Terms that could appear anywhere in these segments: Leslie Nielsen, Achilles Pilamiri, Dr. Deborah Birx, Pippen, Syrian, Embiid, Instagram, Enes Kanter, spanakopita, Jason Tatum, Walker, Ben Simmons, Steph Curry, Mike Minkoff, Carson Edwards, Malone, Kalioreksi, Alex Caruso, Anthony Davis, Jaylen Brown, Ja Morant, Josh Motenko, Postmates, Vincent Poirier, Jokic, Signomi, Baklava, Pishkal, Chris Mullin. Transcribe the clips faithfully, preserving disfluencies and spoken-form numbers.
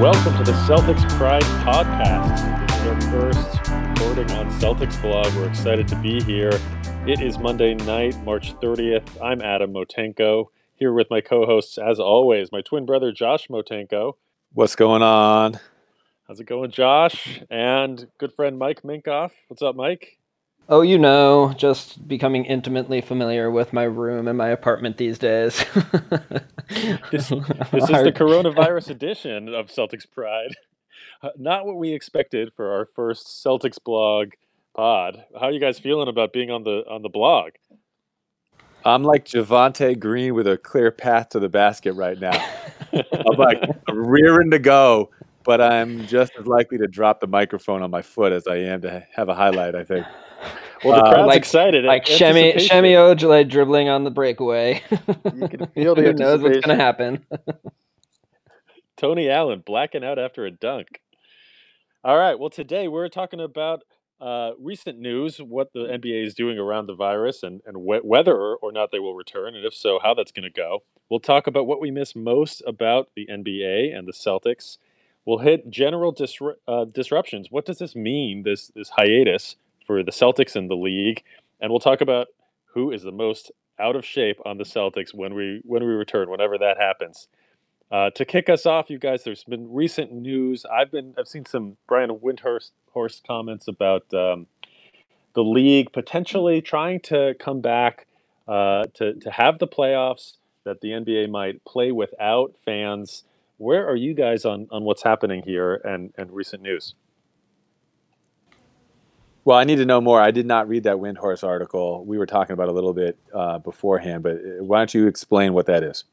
Welcome to the Celtics Pride Podcast. This is our first recording on Celtics Blog. We're excited to be here. It is Monday night, March thirtieth. I'm Adam Motenko, here with my co-hosts, as always, my twin brother, Josh Motenko. What's going on? How's it going, Josh? And good friend Mike Minkoff. What's up, Mike? Oh, you know, just becoming intimately familiar with my room and my apartment these days. this, this is the coronavirus edition of Celtics Pride. Uh, not what we expected for our first Celtics Blog pod. How are you guys feeling about being on the on the blog? I'm like Javonte Green with a clear path to the basket right now. I'm like rearing to go, but I'm just as likely to drop the microphone on my foot as I am to have a highlight, I think. Well, the crowd's uh, like, excited. Like Semi Ojeleye dribbling on the breakaway. You can feel the Who knows what's going to happen? Tony Allen blacking out after a dunk. All right. Well, today we're talking about uh, recent news, what the N B A is doing around the virus, and, and wh- whether or not they will return, and if so, how that's going to go. We'll talk about what we miss most about the N B A and the Celtics. We'll hit general disru- uh, disruptions. What does this mean, this this hiatus, for the Celtics in the league, and we'll talk about who is the most out of shape on the Celtics when we when we return, whenever that happens. Uh, to kick us off, you guys, there's been recent news. I've been I've seen some Brian Windhorst comments about um, the league potentially trying to come back uh, to to have the playoffs, that the N B A might play without fans. Where are you guys on on what's happening here and and recent news? Well, I need to know more. I did not read that Windhorse article. We were talking about it a little bit uh, beforehand, but why don't you explain what that is?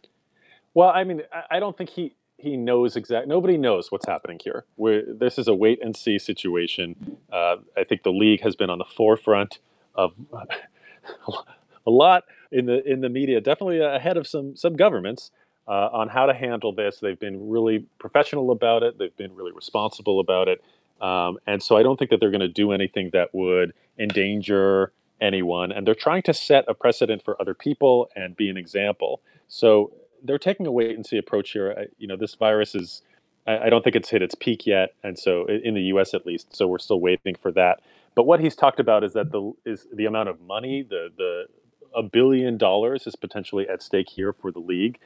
Well, I mean, I don't think he, he knows exactly. Nobody knows what's happening here. We're, this is a wait-and-see situation. Uh, I think the league has been on the forefront of a lot in the in the media, definitely ahead of some, some governments uh, on how to handle this. They've been really professional about it. They've been really responsible about it. Um, and so I don't think that they're going to do anything that would endanger anyone. And they're trying to set a precedent for other people and be an example. So they're taking a wait and see approach here. I, you know, this virus is, I, I don't think it's hit its peak yet. And so in the U S at least, so we're still waiting for that. But what he's talked about is that the, is the amount of money, the, the a billion dollars is potentially at stake here for the league.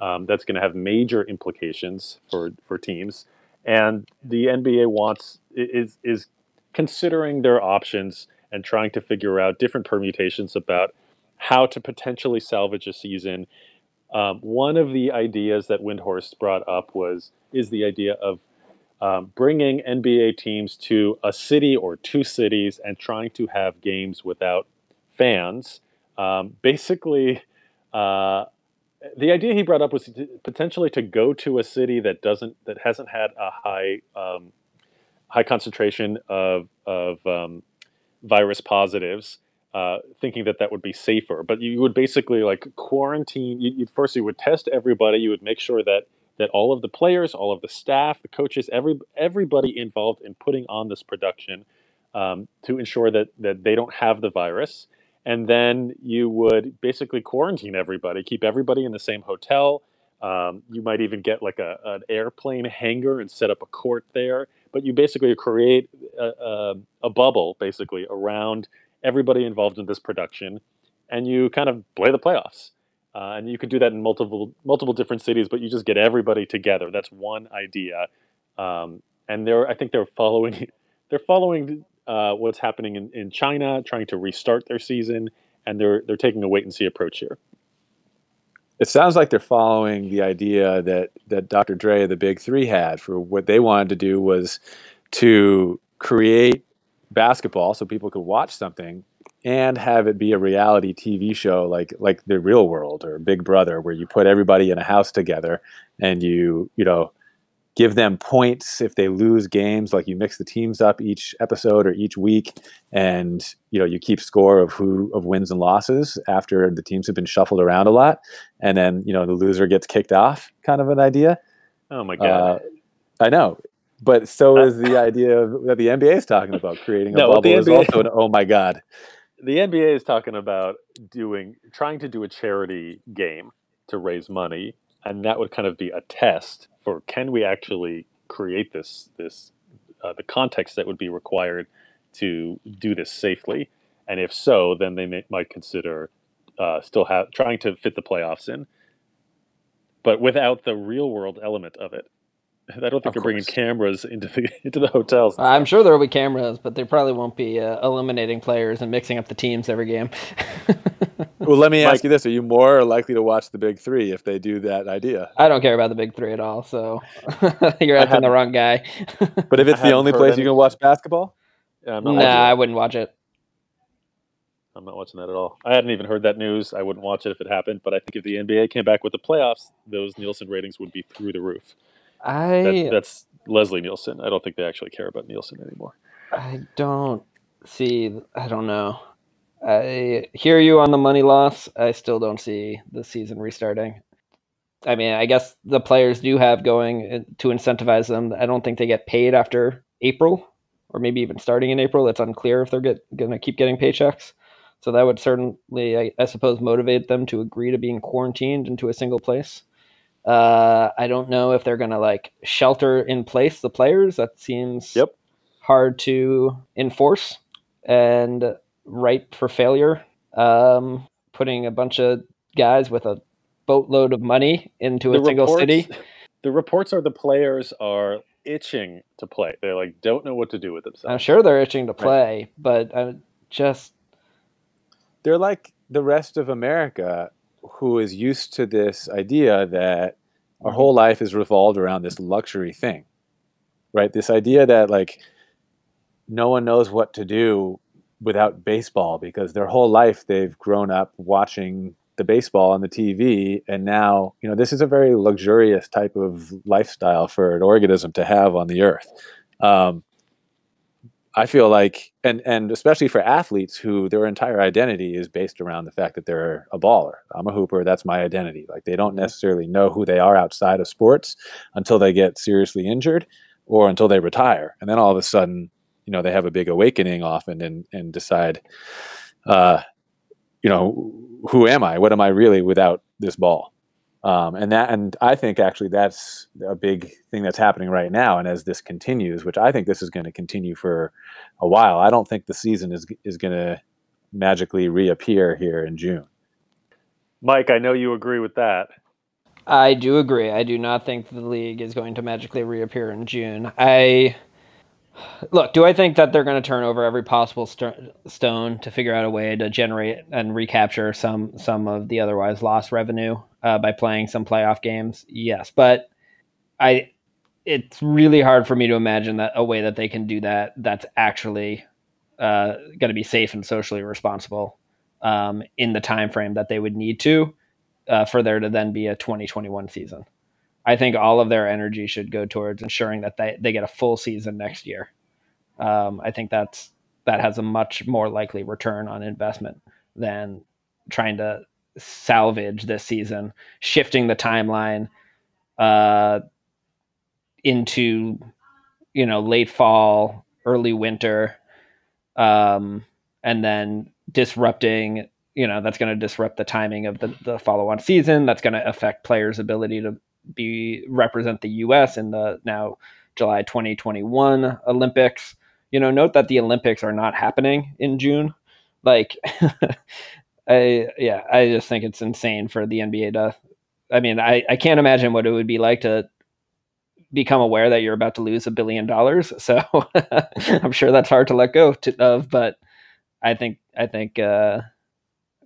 Um, that's going to have major implications for, for teams. And the N B A wants is is considering their options and trying to figure out different permutations about how to potentially salvage a season. Um, one of the ideas that Windhorst brought up was is the idea of um, bringing N B A teams to a city or two cities and trying to have games without fans. Um, basically, uh, the idea he brought up was to potentially to go to a city that doesn't, that hasn't had a high, um, high concentration of of um, virus positives, uh, thinking that that would be safer. But you would basically like quarantine. You, you'd first you would test everybody. You would make sure that that all of the players, all of the staff, the coaches, every everybody involved in putting on this production, um, to ensure that that they don't have the virus. And then you would basically quarantine everybody, keep everybody in the same hotel. Um, you might even get like a, an airplane hangar and set up a court there. But you basically create a, a, a bubble, basically, around everybody involved in this production. And you kind of play the playoffs. Uh, and you could do that in multiple multiple different cities, but you just get everybody together. That's one idea. Um, and they're, I think they're following... They're following... Uh, what's happening in, in China, trying to restart their season, and they're they're taking a wait and see approach here. It sounds like they're following the idea that that Doctor Dre, the Big Three, had for what they wanted to do was to create basketball so people could watch something and have it be a reality T V show like like The Real World or Big Brother, where you put everybody in a house together and you you know. give them points if they lose games. Like you mix the teams up each episode or each week, and you know you keep score of who of wins and losses after the teams have been shuffled around a lot, and then you know the loser gets kicked off. Kind of an idea. Oh my god! Uh, I know, but so is the idea of, that the N B A is talking about creating a no, bubble. The N B A is also an oh my god. The N B A is talking about doing trying to do a charity game to raise money, and that would kind of be a test for can we actually create this this uh, the context that would be required to do this safely? And if so, then they may, might consider uh, still have trying to fit the playoffs in, but without the real world element of it. I don't think of they're course. bringing cameras into the into the hotels. I'm sure there will be cameras, but they probably won't be uh, eliminating players and mixing up the teams every game. Well, let me Mike, ask you this: are you more likely to watch the Big Three if they do that idea? I don't care about the Big Three at all, so you're asking the wrong guy. But if it's the only place any... you can watch basketball, yeah, I'm not nah, I wouldn't watch it. I'm not watching that at all. I hadn't even heard that news. I wouldn't watch it if it happened. But I think if the N B A came back with the playoffs, those Nielsen ratings would be through the roof. I that, that's Leslie Nielsen. I don't think they actually care about Nielsen anymore. I don't see. I don't know. I hear you on the money loss. I still don't see the season restarting. I mean, I guess the players do have going to incentivize them. I don't think they get paid after April, or maybe even starting in April. It's unclear if they're get, going to keep getting paychecks. So that would certainly, I, I suppose, motivate them to agree to being quarantined into a single place. Uh, I don't know if they're going to like shelter in place the players. That seems yep. hard to enforce and ripe for failure. Um, putting a bunch of guys with a boatload of money into the a single reports, city. The reports are the players are itching to play. They like don't know what to do with themselves. I'm sure they're itching to play, right. but I just they're like the rest of America, who is used to this idea that our whole life is revolved around this luxury thing, right? This idea that like no one knows what to do without baseball because their whole life they've grown up watching the baseball on the T V. And now, you know, this is a very luxurious type of lifestyle for an organism to have on the earth. Um, I feel like, and and especially for athletes who their entire identity is based around the fact that they're a baller. I'm a hooper. That's my identity. Like they don't necessarily know who they are outside of sports until they get seriously injured or until they retire. And then all of a sudden, you know, they have a big awakening often and, and decide, uh, you know, who am I? What am I really without this ball? Um, and that, and I think actually that's a big thing that's happening right now. And as this continues, which I think this is going to continue for a while, I don't think the season is is going to magically reappear here in June. Mike, I know you agree with that. I do agree. I do not think the league is going to magically reappear in June. I look, do I think that they're going to turn over every possible st- stone to figure out a way to generate and recapture some some of the otherwise lost revenue? Uh, by playing some playoff games, yes, but I, it's really hard for me to imagine that a way that they can do that that's actually uh, going to be safe and socially responsible um, in the time frame that they would need to uh, for there to then be a twenty twenty-one season. I think all of their energy should go towards ensuring that they, they get a full season next year. Um, I think that's that has a much more likely return on investment than trying to salvage this season, shifting the timeline uh, into, you know, late fall, early winter, um, and then disrupting, you know, that's going to disrupt the timing of the, the follow-on season. That's going to affect players' ability to be represent the U S in the now July twenty twenty-one Olympics. You know, note that the Olympics are not happening in June. Like, I, yeah, I just think it's insane for the N B A to, I mean, I, I can't imagine what it would be like to become aware that you're about to lose a billion dollars. So I'm sure that's hard to let go to, of, but I think, I think uh,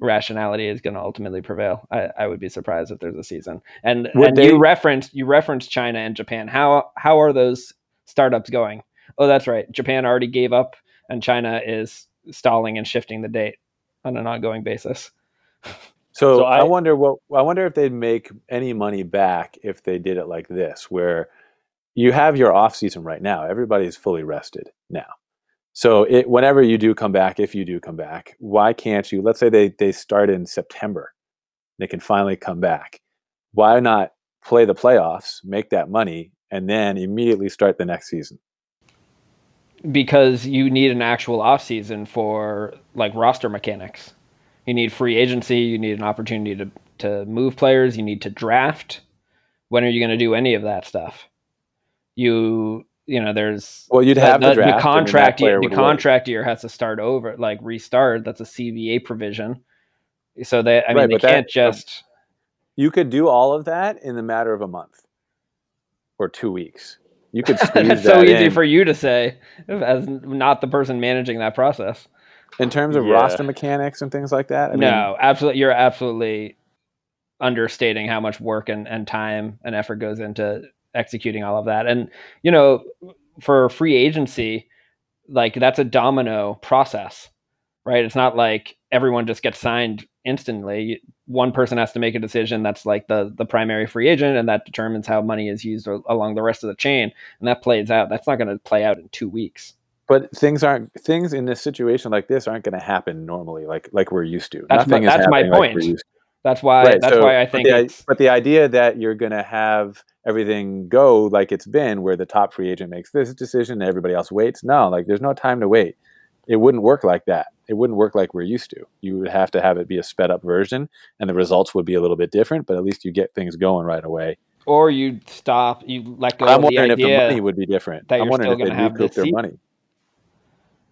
rationality is going to ultimately prevail. I, I would be surprised if there's a season. And, and they... you referenced, you referenced China and Japan. How, how are those startups going? Oh, that's right. Japan already gave up and China is stalling and shifting the date on an ongoing basis. So, so I, I wonder what I wonder if they'd make any money back if they did it like this, where you have your off season right now. Everybody's fully rested now. So it, whenever you do come back, if you do come back, why can't you, let's say they, they start in September, they can finally come back. Why not play the playoffs, make that money, and then immediately start the next season? Because you need an actual offseason for like roster mechanics. You need free agency. You need an opportunity to, to move players. You need to draft. When are you going to do any of that stuff? you you know there's well you'd have the, the, draft, the contract I mean, the contract win. year has to start over, like restart. That's a C B A provision. So they I mean right, they can't that, just you could do all of that in the matter of a month or two weeks. You could squeeze That's that so easy in. For you to say as not the person managing that process. In terms of yeah. roster mechanics and things like that? I no, mean, absolutely. You're absolutely understating how much work and, and time and effort goes into executing all of that. And, you know, for free agency, like that's a domino process, right? It's not like everyone just gets signed instantly. One person has to make a decision that's like the, the primary free agent, and that determines how money is used along the rest of the chain. And that plays out. That's not going to play out in two weeks. But things aren't things in this situation like this aren't going to happen normally, like like we're used to. That's Nothing my, that's is happening my point. Like that's why. Right. That's so, why I think. But the, it's, but the idea that you're going to have everything go like it's been, where the top free agent makes this decision and everybody else waits. No, like there's no time to wait. It wouldn't work like that. It wouldn't work like we're used to. You would have to have it be a sped up version, and the results would be a little bit different. But at least you get things going right away. Or you stop. You let go. I'm of wondering the idea if the money would be different. I'm wondering if they'd recoup their seat. money.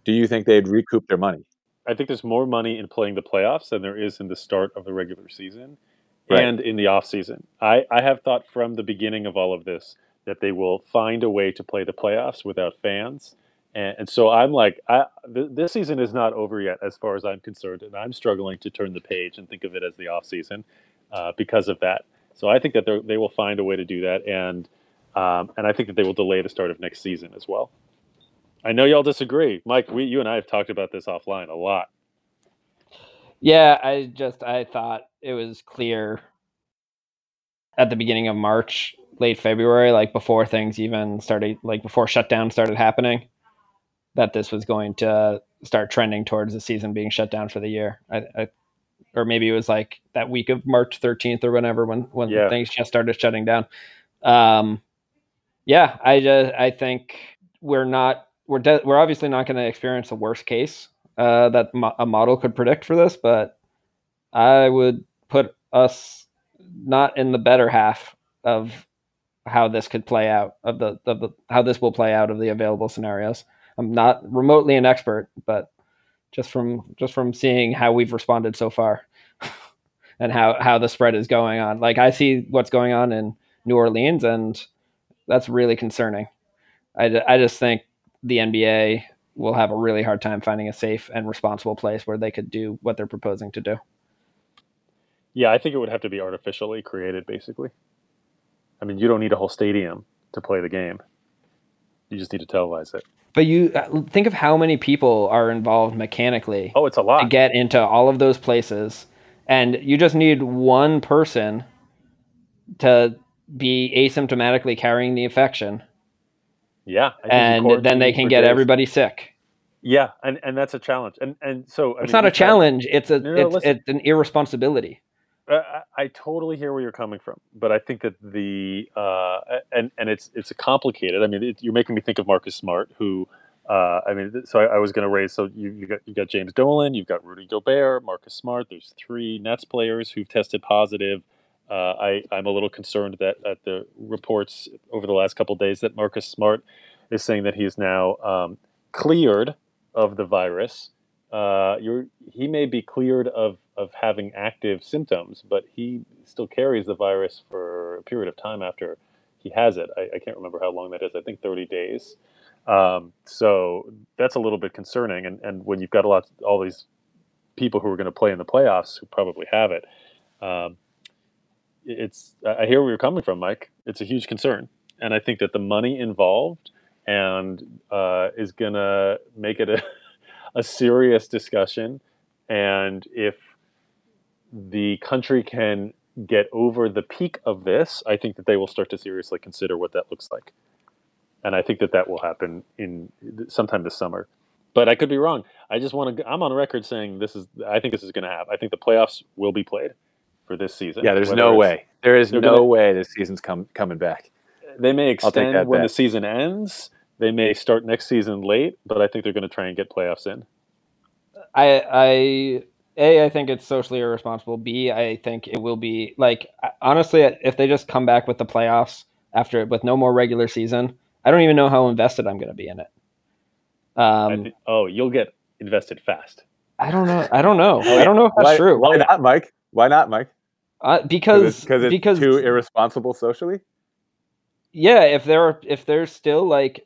Do you think they'd recoup their money? I think there's more money in playing the playoffs than there is in the start of the regular season right. and in the offseason. I, I have thought from the beginning of all of this that they will find a way to play the playoffs without fans. And, and so I'm like, I, th- this season is not over yet as far as I'm concerned, and I'm struggling to turn the page and think of it as the offseason uh, because of that. So I think that they will find a way to do that, and um, and I think that they will delay the start of next season as well. I know y'all disagree. Mike, we, you and I have talked about this offline a lot. Yeah, I just, I thought it was clear at the beginning of March, late February, like before things even started, like before shutdown started happening, that this was going to start trending towards the season being shut down for the year. I, I or maybe it was like that week of March thirteenth or whenever, when, when yeah. things just started shutting down. Um, yeah, I just, I think we're not, We're de- we're obviously not going to experience the worst case uh, that mo- a model could predict for this, but I would put us not in the better half of how this could play out of the, of the how this will play out of the available scenarios. I'm not remotely an expert, but just from just from seeing how we've responded so far and how, how the spread is going on, like I see what's going on in New Orleans, and that's really concerning. I, d- I just think. The N B A will have a really hard time finding a safe and responsible place where they could do what they're proposing to do. Yeah, I think it would have to be artificially created, basically. I mean, you don't need a whole stadium to play the game. You just need to televise it. But you think of how many people are involved mechanically. Oh, it's a lot. To get into all of those places. And you just need one person to be asymptomatically carrying the infection. Yeah. And then they can get days. everybody sick. Yeah. And, and that's a challenge. And and so I it's mean, not a challenge. It's a no, no, it's, it's an irresponsibility. I, I totally hear where you're coming from, but I think that the uh, and, and it's it's a complicated. I mean, it, you're making me think of Marcus Smart, who uh, I mean, so I, I was going to raise. So you, you got you got James Dolan, you've got Rudy Gobert, Marcus Smart. There's three Nets players who've tested positive. Uh, I, I'm a little concerned that at the reports over the last couple of days that Marcus Smart is saying that he is now um, cleared of the virus. Uh, you're, he may be cleared of, of having active symptoms, but he still carries the virus for a period of time after he has it. I, I can't remember how long that is. I think thirty days. Um, so that's a little bit concerning. And, and when you've got a lot, all these people who are going to play in the playoffs who probably have it, um, It's. I hear where you're coming from, Mike. It's a huge concern, and I think that the money involved and uh, is going to make it a, a serious discussion. And if the country can get over the peak of this, I think that they will start to seriously consider what that looks like. And I think that that will happen in sometime this summer. But I could be wrong. I just want to. I'm on record saying this is. I think this is going to happen. I think the playoffs will be played. For this season. Yeah, there's no way. There is no gonna, way this season's come, coming back. They may extend when bet. the season ends. They may start next season late, but I think they're going to try and get playoffs in. I, I, A, I think it's socially irresponsible. B, I think it will be, like, honestly, if they just come back with the playoffs after with no more regular season I don't even know how invested I'm going to be in it. Um, th- oh, you'll get invested fast. I don't know. I don't know. I don't know if that's why, true. Why not, Mike? Why not, Mike? Uh, because it's, it's because too irresponsible socially. Yeah, if there are if there's still like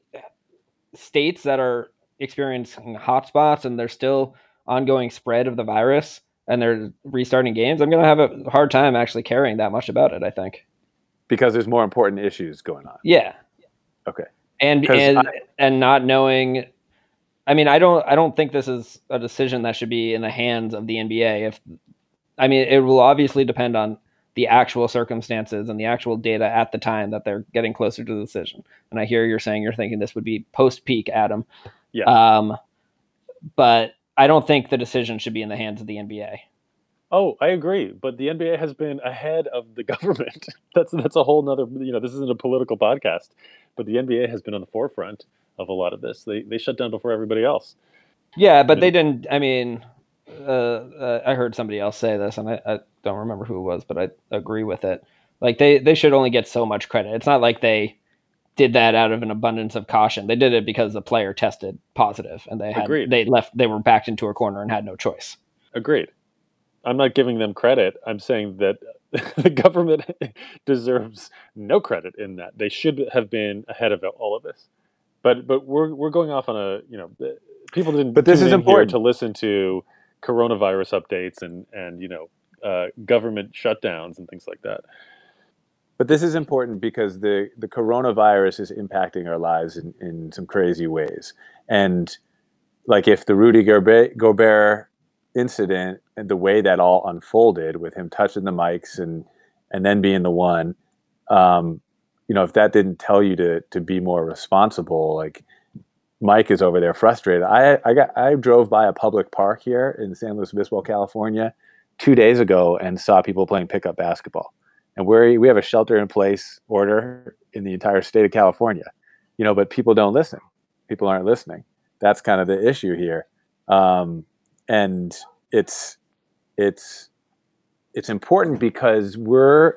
states that are experiencing hotspots and there's still ongoing spread of the virus and they're restarting games, I'm going to have a hard time actually caring that much about it, I think. Because there's more important issues going on. Yeah. Okay. And and, I, and not knowing, I mean, I don't I don't think this is a decision that should be in the hands of the N B A. If I mean, it will obviously depend on the actual circumstances and the actual data at the time that they're getting closer to the decision. And I hear you're saying you're thinking this would be post-peak, Adam. Yeah. Um, but I don't think the decision should be in the hands of the N B A. Oh, I agree. But the N B A has been ahead of the government. That's that's a whole nother, you know, this isn't a political podcast. But the N B A has been on the forefront of a lot of this. They they shut down before everybody else. Yeah, but they didn't, I mean... Uh, uh, I heard somebody else say this, and I, I don't remember who it was, but I agree with it. Like they, they should only get so much credit. It's not like they did that out of an abundance of caution. They did it because the player tested positive, and they had Agreed. they left they were backed into a corner and had no choice. Agreed. I'm not giving them credit. I'm saying that the government deserves no credit in that. They should have been ahead of all of this. But but we're we're going off on a you know people didn't. But this is important to listen to. Coronavirus updates and and you know uh, government shutdowns and things like that. But this is important because the the coronavirus is impacting our lives in, in some crazy ways. And like if the Rudy Gobert, Gobert incident and the way that all unfolded with him touching the mics and and then being the one, um, you know, if that didn't tell you to to be more responsible, like. Mike is over there frustrated. I I got I drove by a public park here in San Luis Obispo, California, two days ago and saw people playing pickup basketball. And we we have a shelter in place order in the entire state of California, you know. But people don't listen. People aren't listening. That's kind of the issue here. Um, and it's it's it's important because we're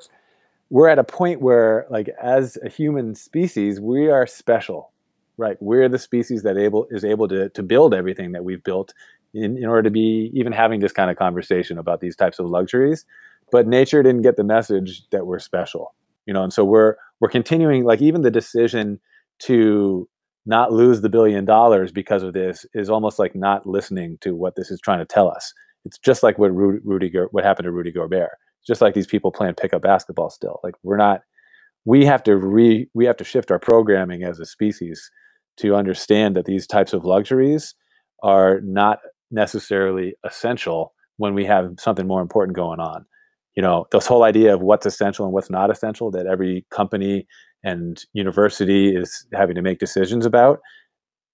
we're at a point where, like, as a human species, we are special. Right, we're the species that able is able to to build everything that we've built in, in order to be even having this kind of conversation about these types of luxuries. But nature didn't get the message that we're special, you know. And so we're we're continuing. Like even the decision to not lose the billion dollars because of this is almost like not listening to what this is trying to tell us. It's just like what Rudy, Rudy what happened to Rudy Gobert. It's just like these people playing pickup basketball still. Like we're not. We have to re we have to shift our programming as a species. To understand that these types of luxuries are not necessarily essential when we have something more important going on. You know, this whole idea of what's essential and what's not essential that every company and university is having to make decisions about,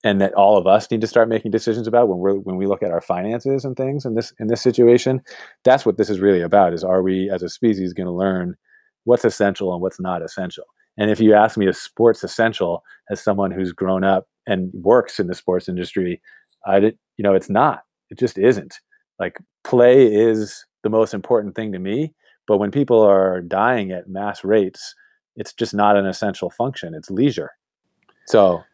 and that all of us need to start making decisions about when we're when we look at our finances and things in this in this situation. That's what this is really about, is are we as a species going to learn what's essential and what's not essential? And if you ask me, is sports essential? As someone who's grown up and works in the sports industry, I did, you know, it's not. It just isn't. Like play is the most important thing to me. But when people are dying at mass rates, it's just not an essential function. It's leisure. So,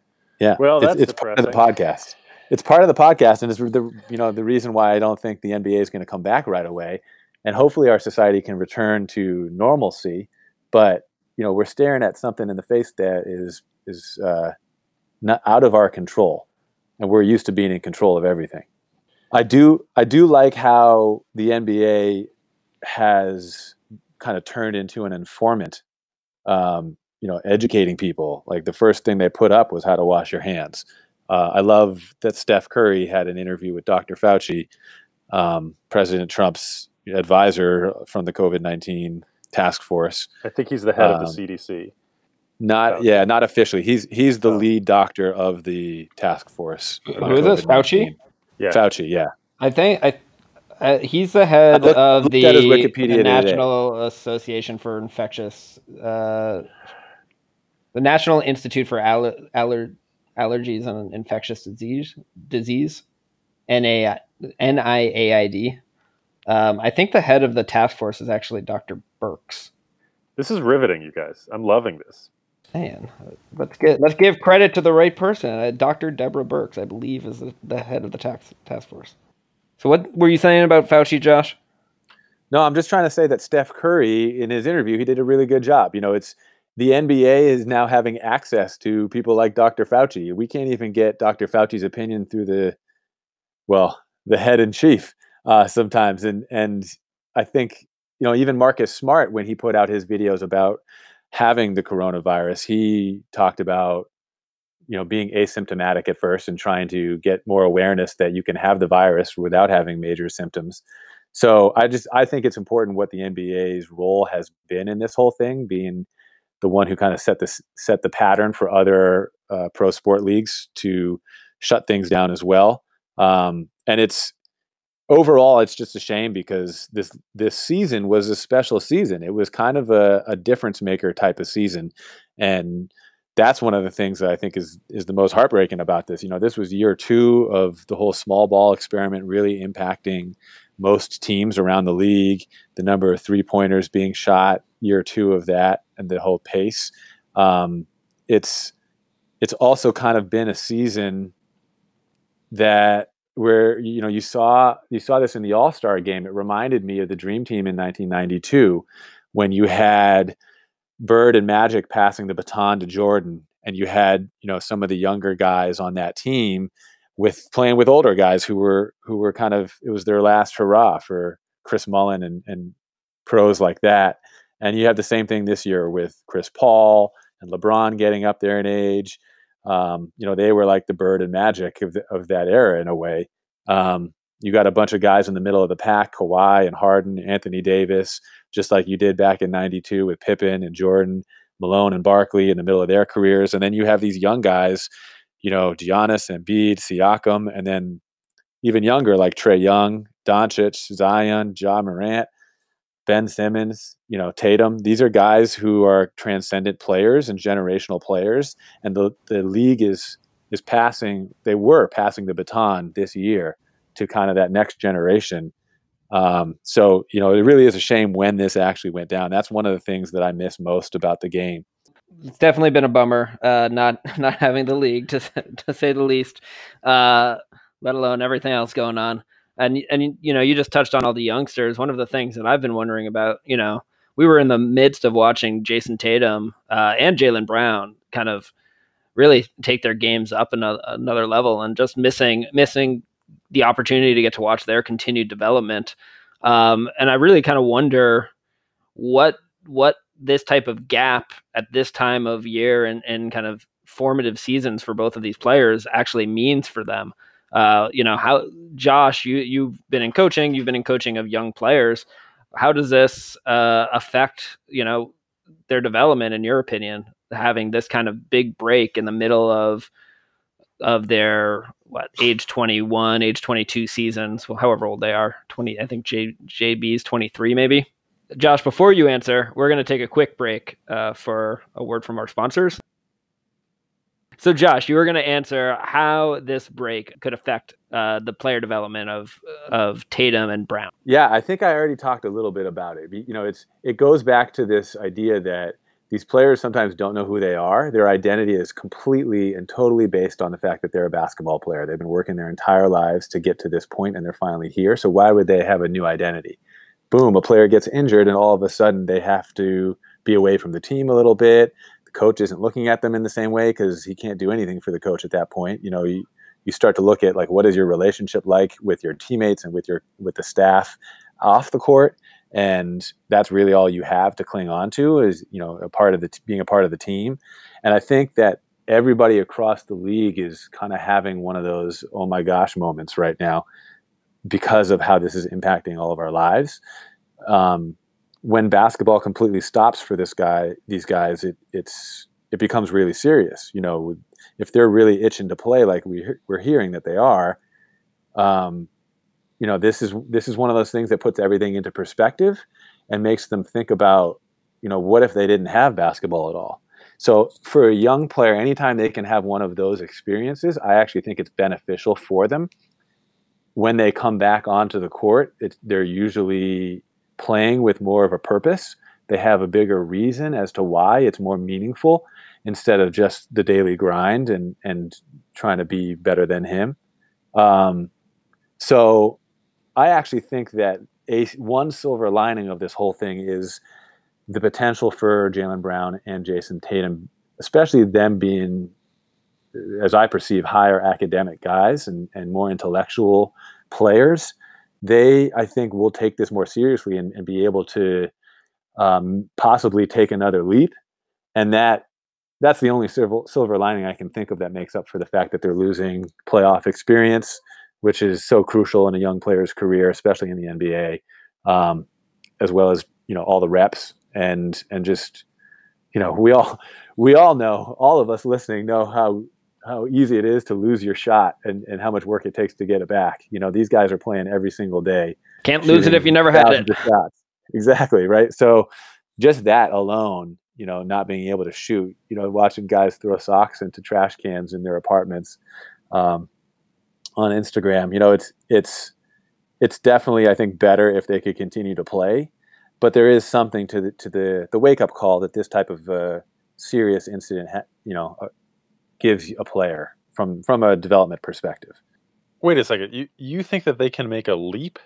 yeah, well, that's it's, it's part of the podcast. It's part of the podcast, and it's the you know the reason why I don't think the N B A is going to come back right away. And hopefully, our society can return to normalcy, but. You know, we're staring at something in the face that is is uh, not out of our control, and we're used to being in control of everything. I do I do like how the N B A has kind of turned into an informant, um, you know, educating people. Like the first thing they put up was how to wash your hands. Uh, I love that Steph Curry had an interview with Doctor Fauci, um, President Trump's advisor from the COVID nineteen task force. I think he's the head um, of the C D C. Not, so. yeah, not officially. He's he's the oh. lead doctor of the task force. Who is this? Fauci? Yeah. Fauci, yeah. I think I. Uh, he's the head looked, of the, the National today. Association for Infectious, uh, the National Institute for Aller, Aller, Allergies and Infectious Disease, disease, N I A I D. Um, I think the head of the task force is actually Doctor Birx. This is riveting, you guys. I'm loving this. Man, let's get let's give credit to the right person. Uh, Doctor Deborah Birx, I believe, is the, the head of the tax task force. So what were you saying about Fauci, Josh? No, I'm just trying to say that Steph Curry, in his interview, he did a really good job. You know, it's the N B A is now having access to people like Doctor Fauci. We can't even get Doctor Fauci's opinion through the, well, the head in chief uh, sometimes. And and I think, you know, even Marcus Smart, when he put out his videos about having the coronavirus, he talked about, you know, being asymptomatic at first and trying to get more awareness that you can have the virus without having major symptoms. So I just, I think it's important what the N B A's role has been in this whole thing, being the one who kind of set this, set the pattern for other uh, pro sport leagues to shut things down as well. Um, and it's overall, it's just a shame because this, this season was a special season. It was kind of a, a difference maker type of season. And that's one of the things that I think is is the most heartbreaking about this. You know, this was year two of the whole small ball experiment really impacting most teams around the league, the number of three-pointers being shot, year two of that, and the whole pace. Um, it's it's also kind of been a season that where, you know, you saw you saw this in the All-Star game. It reminded me of the Dream Team in nineteen ninety-two when you had Bird and Magic passing the baton to Jordan, and you had, you know, some of the younger guys on that team with playing with older guys who were who were kind of, it was their last hurrah for Chris Mullin and, and pros like that. And you have the same thing this year with Chris Paul and LeBron getting up there in age. Um, you know, they were like the Bird and Magic of, the, of that era in a way. Um, you got a bunch of guys in the middle of the pack, Kawhi and Harden, Anthony Davis, just like you did back in ninety-two with Pippen and Jordan, Malone and Barkley in the middle of their careers. And then you have these young guys, you know, Giannis, Embiid, Siakam, and then even younger like Trae Young, Doncic, Zion, Ja Morant, Ben Simmons, you know, Tatum. These are guys who are transcendent players and generational players. And the, the league is is passing, they were passing the baton this year to kind of that next generation. Um, so, you know, it really is a shame when this actually went down. That's one of the things that I miss most about the game. It's definitely been a bummer, uh, not not having the league, to to say the least, uh, let alone everything else going on. And, and you know, you just touched on all the youngsters. One of the things that I've been wondering about, you know, we were in the midst of watching Jason Tatum uh, and Jaylen Brown kind of really take their games up another, another level, and just missing missing the opportunity to get to watch their continued development. Um, and I really kind of wonder what what this type of gap at this time of year and, and kind of formative seasons for both of these players actually means for them. Uh, you know, how, Josh, you, you've been in coaching, you've been in coaching of young players. How does this uh, affect, you know, their development, in your opinion, having this kind of big break in the middle of of their, what, age twenty-one, age twenty-two seasons, well, however old they are, twenty, I think J, JB's twenty-three maybe. Josh, before you answer, we're going to take a quick break uh, for a word from our sponsors. So Josh, you were going to answer how this break could affect uh, the player development of of Tatum and Brown. Yeah, I think I already talked a little bit about it. You know, it's it goes back to this idea that these players sometimes don't know who they are. Their identity is completely and totally based on the fact that they're a basketball player. They've been working their entire lives to get to this point, and they're finally here. So why would they have a new identity? Boom, a player gets injured, and all of a sudden they have to be away from the team a little bit. The coach isn't looking at them in the same way because he can't do anything for the coach at that point. You know, you, you start to look at, like, what is your relationship like with your teammates and with your with the staff off the court? And that's really all you have to cling on to is, you know, a part of the t- being a part of the team. And I think that everybody across the league is kind of having one of those, oh my gosh, moments right now because of how this is impacting all of our lives. Um, when basketball completely stops for this guy, these guys, it it's it becomes really serious. You know, if they're really itching to play, like we we're hearing that they are. Um, You know, this is this is one of those things that puts everything into perspective and makes them think about, you know, what if they didn't have basketball at all? So for a young player, anytime they can have one of those experiences, I actually think it's beneficial for them. When they come back onto the court, it, they're usually playing with more of a purpose. they have a bigger reason as to why it's more meaningful instead of just the daily grind and, and trying to be better than him. Um, so I actually think that a, one silver lining of this whole thing is the potential for Jaylen Brown and Jason Tatum, especially them being, as I perceive, higher academic guys and, and more intellectual players. They, I think, will take this more seriously and, and be able to um, possibly take another leap. And that that's the only silver, silver lining I can think of that makes up for the fact that they're losing playoff experience, which is so crucial in a young player's career, especially in the N B A, um, as well as, you know, all the reps and and just, you know, we all we all know, all of us listening know how how easy it is to lose your shot and, and how much work it takes to get it back. You know, these guys are playing every single day. Can't lose it if you never had it. Shots. Exactly. Right. So just that alone, you know, not being able to shoot, you know, watching guys throw socks into trash cans in their apartments um, on Instagram, you know, it's, it's, it's definitely, I think, better if they could continue to play, but there is something to the, to the, the wake up call that this type of uh, serious incident, ha- you know, uh, gives a player from, from a development perspective. Wait a second. You you think that they can make a leap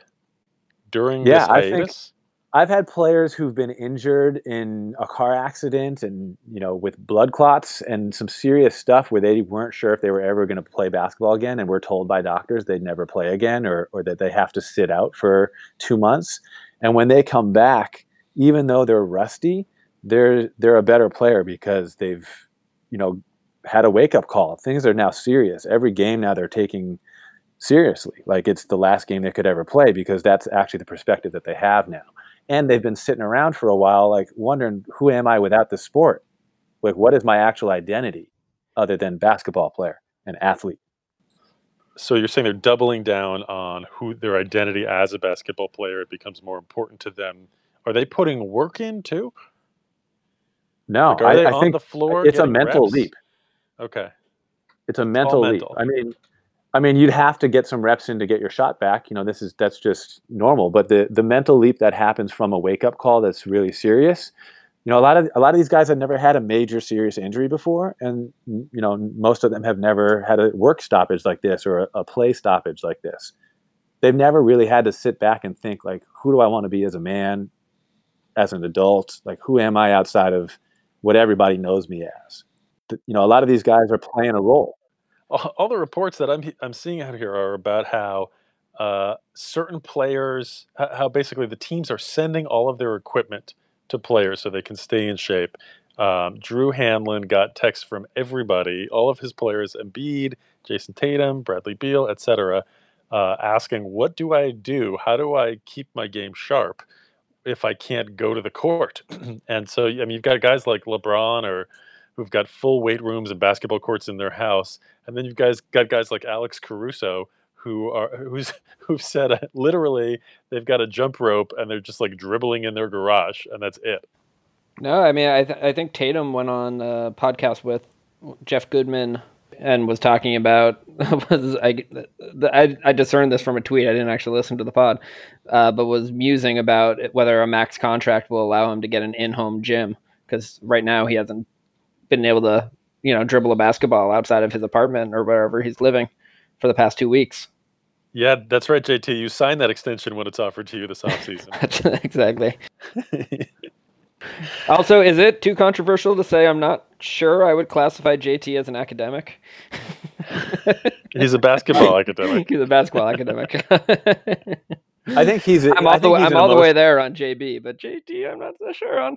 during yeah, this I hiatus? Think I've had players who've been injured in a car accident and, you know, with blood clots and some serious stuff where they weren't sure if they were ever going to play basketball again and were told by doctors they'd never play again or or that they have to sit out for two months. And when they come back, even though they're rusty, they're they're a better player because they've, you know, had a wake-up call. Things are now serious. Every game now they're taking seriously. Like it's the last game they could ever play because that's actually the perspective that they have now. And they've been sitting around for a while, like wondering, who am I without the sport? Like, what is my actual identity other than basketball player and athlete? So you're saying they're doubling down on who their identity as a basketball player, it becomes more important to them. Are they putting work in too? No, like, are I, they I on think the floor it's a mental reps? leap. Okay. It's a mental leap. I mean, I mean, you'd have to get some reps in to get your shot back. You know, this is, that's just normal, but the, the mental leap that happens from a wake up call that's really serious. You know, a lot of, a lot of these guys have never had a major serious injury before. And, you know, most of them have never had a work stoppage like this or a, a play stoppage like this. They've never really had to sit back and think like, who do I want to be as a man, as an adult? Like, who am I outside of what everybody knows me as? You know, a lot of these guys are playing a role. All the reports that I'm I'm seeing out here are about how uh, certain players, how basically the teams are sending all of their equipment to players so they can stay in shape. Um, Drew Hanlon got texts from everybody, all of his players, Embiid, Jason Tatum, Bradley Beal, et cetera, uh, asking, what do I do? How do I keep my game sharp if I can't go to the court? And so, I mean, you've got guys like LeBron or who've got full weight rooms and basketball courts in their house, and then you've guys got guys like Alex Caruso who are who's who've said uh, literally they've got a jump rope and they're just like dribbling in their garage, and that's it. No, I mean I th- I think Tatum went on a podcast with Jeff Goodman and was talking about was I, I I discerned this from a tweet. I didn't actually listen to the pod, uh, but was musing about whether a max contract will allow him to get an in-home gym because right now he hasn't been able to, you know, dribble a basketball outside of his apartment or wherever he's living for the past two weeks. Yeah, that's right, J T. You sign that extension when it's offered to you this offseason. Exactly. Also, is it too controversial to say I'm not sure I would classify J T as an academic? He's a basketball academic. He's a basketball academic. I think he's. A, I'm all, the, I'm all most, the way there on J B, but J T, I'm not so sure on.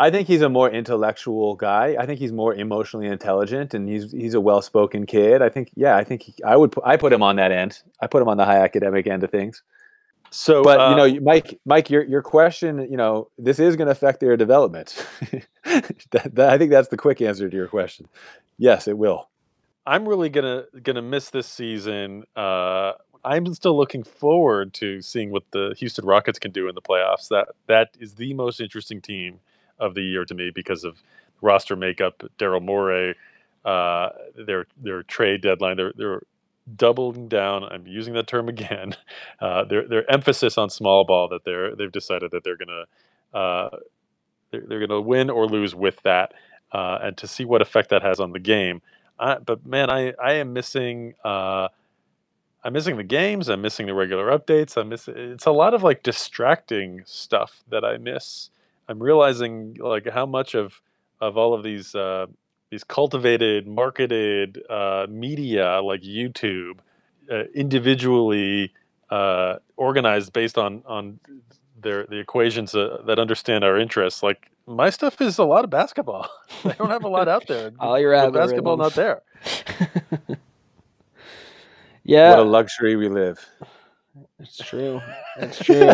I think he's a more intellectual guy. I think he's more emotionally intelligent, and he's he's a well-spoken kid. I think, yeah, I think he, I would I put him on that end. I put him on the high academic end of things. So, but um, you know, Mike, Mike, your your question, you know, this is going to affect their development. that, that, I think that's the quick answer to your question. Yes, it will. I'm really gonna gonna miss this season. Uh, I'm still looking forward to seeing what the Houston Rockets can do in the playoffs. That that is the most interesting team of the year to me because of roster makeup. Daryl Morey, uh, their their trade deadline, they're they're doubling down. I'm using that term again. Uh, their their emphasis on small ball that they're they've decided that they're gonna uh, They're, they're going to win or lose with that, uh, and to see what effect that has on the game. I, but man, I, I am missing uh, I'm missing the games. I'm missing the regular updates. I miss it's a lot of like distracting stuff that I miss. I'm realizing like how much of of all of these uh, these cultivated, marketed uh, media like YouTube, uh, individually uh, organized based on on their the equations uh, that understand our interests, like. My stuff is a lot of basketball. I don't have a lot out there. All your algorithms. Basketball not there. Yeah. What a luxury we live. It's true. It's true.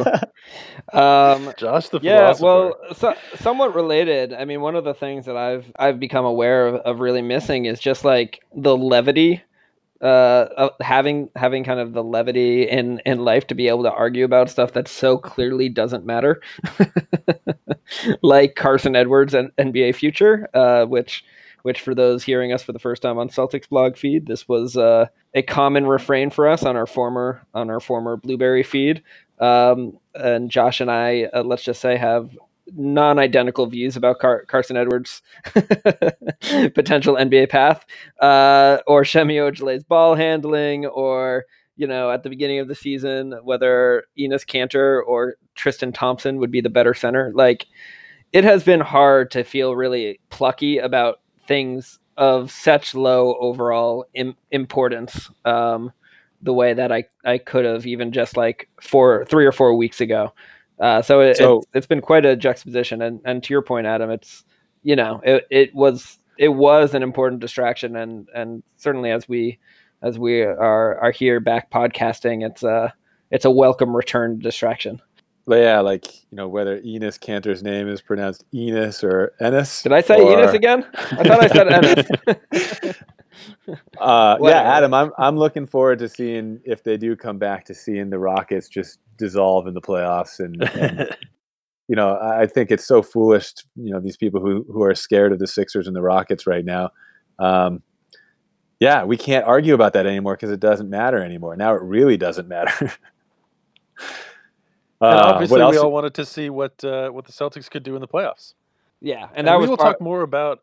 um, Josh the philosopher. Yeah, well, so, somewhat related. I mean, one of the things that I've I've become aware of, of really missing is just like the levity, uh, of having having kind of the levity in, in life to be able to argue about stuff that so clearly doesn't matter. Like Carson Edwards and N B A future, uh, which, which for those hearing us for the first time on Celtics blog feed, this was uh, a common refrain for us on our former on our former Blueberry feed. Um, and Josh and I, uh, let's just say, have non-identical views about Car- Carson Edwards' potential N B A path, uh, or Semi Ojeleye's ball handling, or. You know, at the beginning of the season, whether Enes Kanter or Tristan Thompson would be the better center. Like, it has been hard to feel really plucky about things of such low overall im- importance, um, the way that I, I could have even just like four, three or four weeks ago. Uh, so it, so, it's, it's been quite a juxtaposition. And, and to your point, Adam, it's, you know, it, it was it was an important distraction. And, and certainly as we... As we are are here back podcasting, it's a it's a welcome return distraction. Yeah, like you know whether Enes Kanter's name is pronounced Enes or Ennis. Did I say or... Enes again? I thought I said Ennis. uh, yeah, Adam, I'm I'm looking forward to seeing if they do come back to seeing the Rockets just dissolve in the playoffs, and, and you know I think it's so foolish. To, you know these people who who are scared of the Sixers and the Rockets right now. Um, Yeah, we can't argue about that anymore because it doesn't matter anymore. Now it really doesn't matter. uh, obviously, we all wanted to see what uh, what the Celtics could do in the playoffs. Yeah, and, and that we was will part... talk more about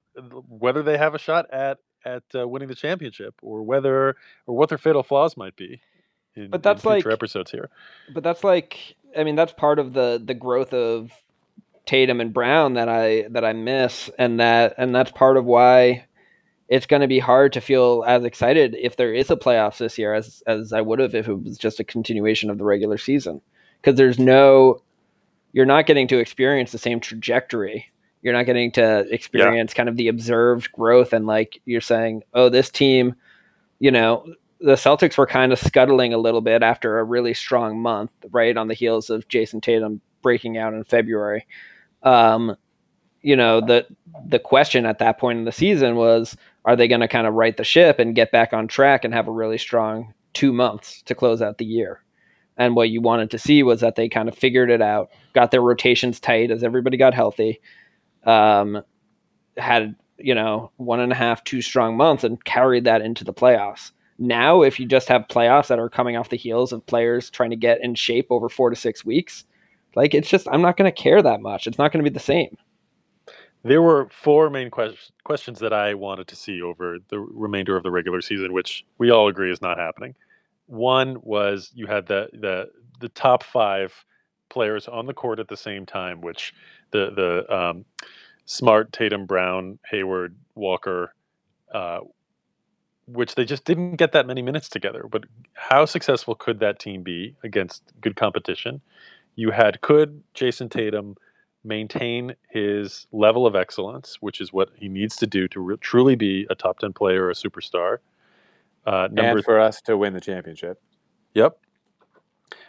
whether they have a shot at at uh, winning the championship, or whether or what their fatal flaws might be. In, but that's in future like episodes here. But that's like, I mean, that's part of the the growth of Tatum and Brown that I that I miss, and that and that's part of why. It's going to be hard to feel as excited if there is a playoffs this year as as I would have if it was just a continuation of the regular season, because there's no, you're not getting to experience the same trajectory. You're not getting to experience yeah. kind of the observed growth. And like you're saying, oh, this team, you know, the Celtics were kind of scuttling a little bit after a really strong month, right? On the heels of Jason Tatum breaking out in February. Um, you know, the, the question at that point in the season was, are they going to kind of right the ship and get back on track and have a really strong two months to close out the year? And what you wanted to see was that they kind of figured it out, got their rotations tight as everybody got healthy, um, had, you know, one and a half, two strong months and carried that into the playoffs. Now, if you just have playoffs that are coming off the heels of players trying to get in shape over four to six weeks, like it's just, I'm not going to care that much. It's not going to be the same. There were four main quest- questions that I wanted to see over the remainder of the regular season, which we all agree is not happening. One was you had the the, the top five players on the court at the same time, which the the um, Smart, Tatum, Brown, Hayward, Walker, uh, which they just didn't get that many minutes together. But how successful could that team be against good competition? You had could Jason Tatum maintain his level of excellence, which is what he needs to do to re- truly be a top ten player or a superstar. Uh, number and for th- us to win the championship. Yep.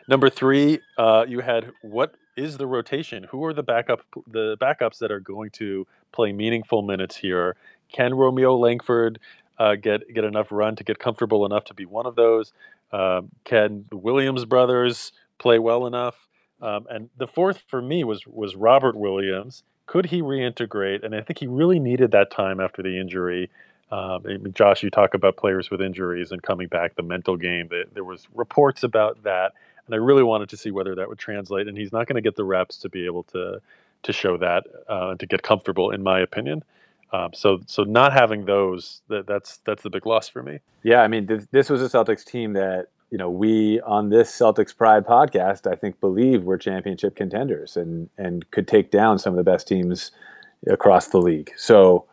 Number three, uh, you had what is the rotation? Who are the backup the backups that are going to play meaningful minutes here? Can Romeo Langford uh, get get enough run to get comfortable enough to be one of those? Uh, can the Williams brothers play well enough? Um, and the fourth for me was was Robert Williams. Could he reintegrate? And I think he really needed that time after the injury. Um, Josh, you talk about players with injuries and coming back, the mental game. There was reports about that, and I really wanted to see whether that would translate. And he's not going to get the reps to be able to to show that uh, and to get comfortable, in my opinion. Um, so, so not having those, that, that's that's the big loss for me. Yeah, I mean, this, this was a Celtics team that, you know, we on this Celtics Pride podcast, I think, believe we're championship contenders and and could take down some of the best teams across the league. So,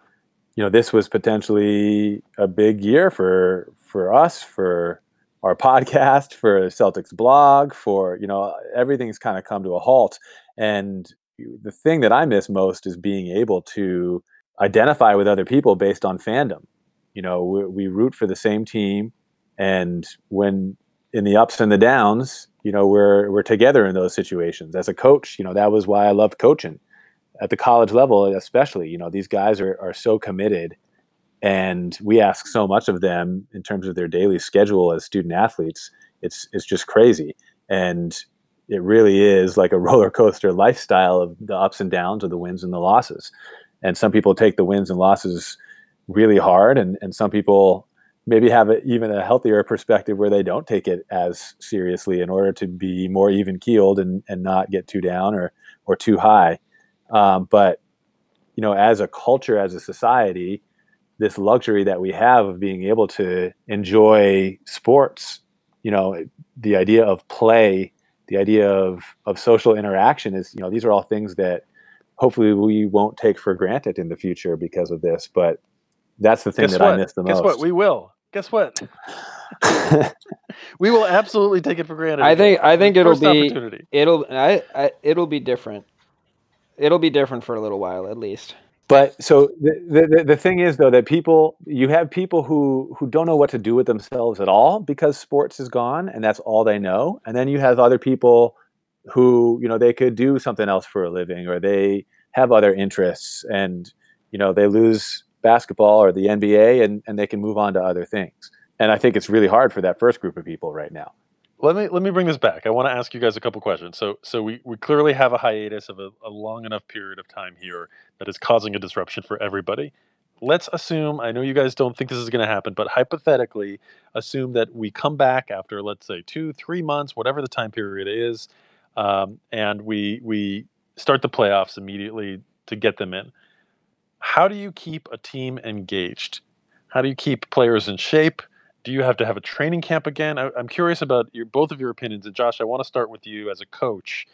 you know, this was potentially a big year for for us, for our podcast, for Celtics blog, for, you know, everything's kind of come to a halt. And the thing that I miss most is being able to identify with other people based on fandom. You know, we, we root for the same team, and when in the ups and the downs, you know, we're we're together in those situations. As a coach, you know, that was why I loved coaching at the college level, especially. You know, these guys are are so committed, and we ask so much of them in terms of their daily schedule as student athletes. It's it's just crazy, and it really is like a roller coaster lifestyle of the ups and downs, of the wins and the losses. And some people take the wins and losses really hard, and, and some people maybe have a, even a healthier perspective where they don't take it as seriously in order to be more even-keeled and, and not get too down or or too high. Um, but, you know, as a culture, as a society, this luxury that we have of being able to enjoy sports, you know, the idea of play, the idea of, of social interaction is, you know, these are all things that hopefully we won't take for granted in the future because of this, but that's the thing that I miss the most. Guess what? We will. Guess what? We will absolutely take it for granted. I think. I think it'll be. It'll. I, I. It'll be different. It'll be different for a little while, at least. But so the, the the thing is, though, that people, you have people who who don't know what to do with themselves at all because sports is gone and that's all they know, and then you have other people who, you know, they could do something else for a living, or they have other interests, and, you know, they lose basketball or the N B A and, and they can move on to other things. And I think it's really hard for that first group of people right now. Let me let me bring this back. I want to ask you guys a couple questions. So so we, we clearly have a hiatus of a, a long enough period of time here that is causing a disruption for everybody. Let's assume, I know you guys don't think this is going to happen, but hypothetically, assume that we come back after, let's say, two, three months, whatever the time period is, Um, and we we start the playoffs immediately to get them in. How do you keep a team engaged? How do you keep players in shape? Do you have to have a training camp again? I, I'm curious about your, both of your opinions. And Josh, I want to start with you as a coach.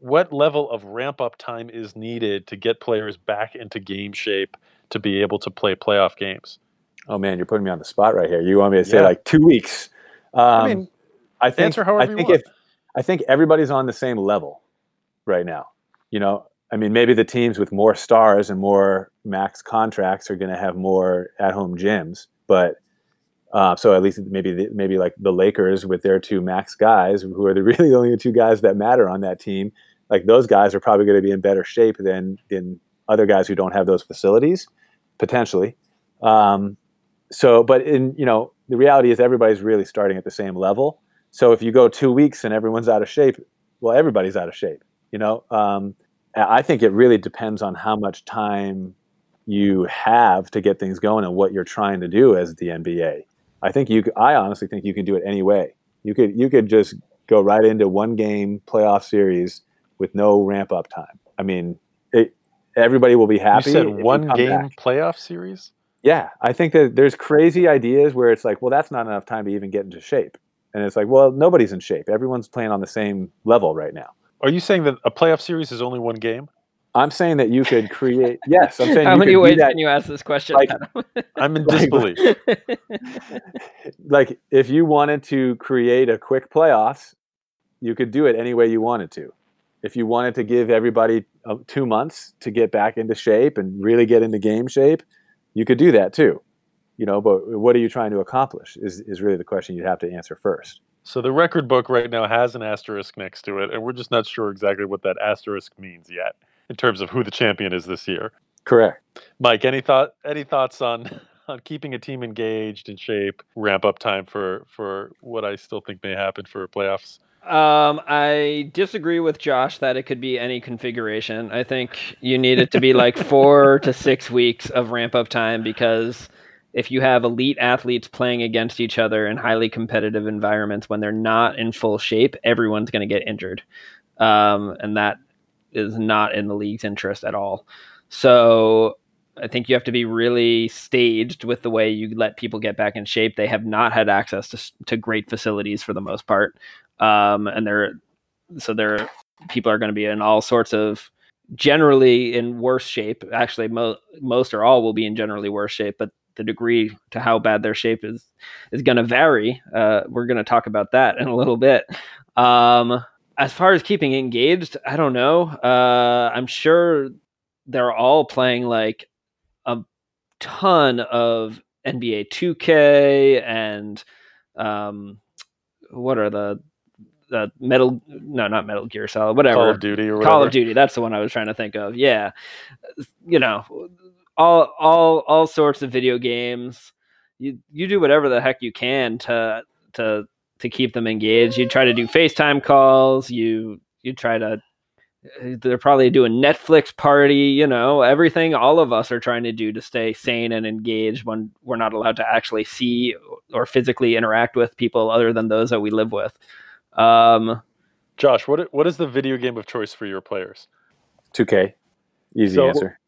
What level of ramp-up time is needed to get players back into game shape to be able to play playoff games? Oh, man, you're putting me on the spot right here. You want me to say yeah. like two weeks? Um, I mean, I think, answer however I you think want. If, I think everybody's on the same level right now. You know, I mean, maybe the teams with more stars and more max contracts are going to have more at-home gyms, but uh, so at least maybe the, maybe like the Lakers with their two max guys, who are the really only two guys that matter on that team, like those guys are probably going to be in better shape than than other guys who don't have those facilities, potentially. Um, so, but in you know, the reality is everybody's really starting at the same level. So if you go two weeks and everyone's out of shape, well, everybody's out of shape, you know? Um, I think it really depends on how much time you have to get things going and what you're trying to do as the N B A. I think you, I honestly think you can do it any way. You could, you could just go right into one game playoff series with no ramp up time. I mean, it, everybody will be happy. You said one game back. Playoff series? Yeah. I think that there's crazy ideas where it's like, well, that's not enough time to even get into shape. And it's like, well, nobody's in shape. Everyone's playing on the same level right now. Are you saying that a playoff series is only one game? I'm saying that you could create. Yes, I'm saying. How you many could ways do that. Can you ask this question? Like, I'm in disbelief. Like, if you wanted to create a quick playoffs, you could do it any way you wanted to. If you wanted to give everybody uh, two months to get back into shape and really get into game shape, you could do that too. You know, but what are you trying to accomplish is, is really the question you'd have to answer first. So the record book right now has an asterisk next to it, and we're just not sure exactly what that asterisk means yet in terms of who the champion is this year. Correct. Mike, any thought any thoughts on, on keeping a team engaged in shape, ramp up time for, for what I still think may happen for playoffs? Um, I disagree with Josh that it could be any configuration. I think you need it to be like four to six weeks of ramp up time, because if you have elite athletes playing against each other in highly competitive environments when they're not in full shape, everyone's going to get injured. Um, and that is not in the league's interest at all. So I think you have to be really staged with the way you let people get back in shape. They have not had access to, to great facilities for the most part. Um, and they're, so they're, people are going to be in all sorts of generally in worse shape. Actually, mo- most or all will be in generally worse shape, but the degree to how bad their shape is, is going to vary. Uh, we're going to talk about that in a little bit. Um, as far as keeping engaged, I don't know. Uh, I'm sure they're all playing like a ton of N B A two K and um, what are the, the Metal? No, not Metal Gear Solid, whatever. Call of Duty or whatever. Call of Duty. That's the one I was trying to think of. Yeah. You know, all, all, all sorts of video games. You, you do whatever the heck you can to, to, to keep them engaged. You try to do FaceTime calls. You, you try to, they're probably doing Netflix party, you know, everything all of us are trying to do to stay sane and engaged when we're not allowed to actually see or physically interact with people other than those that we live with. Um, Josh, what what is the video game of choice for your players? two K. Easy so answer.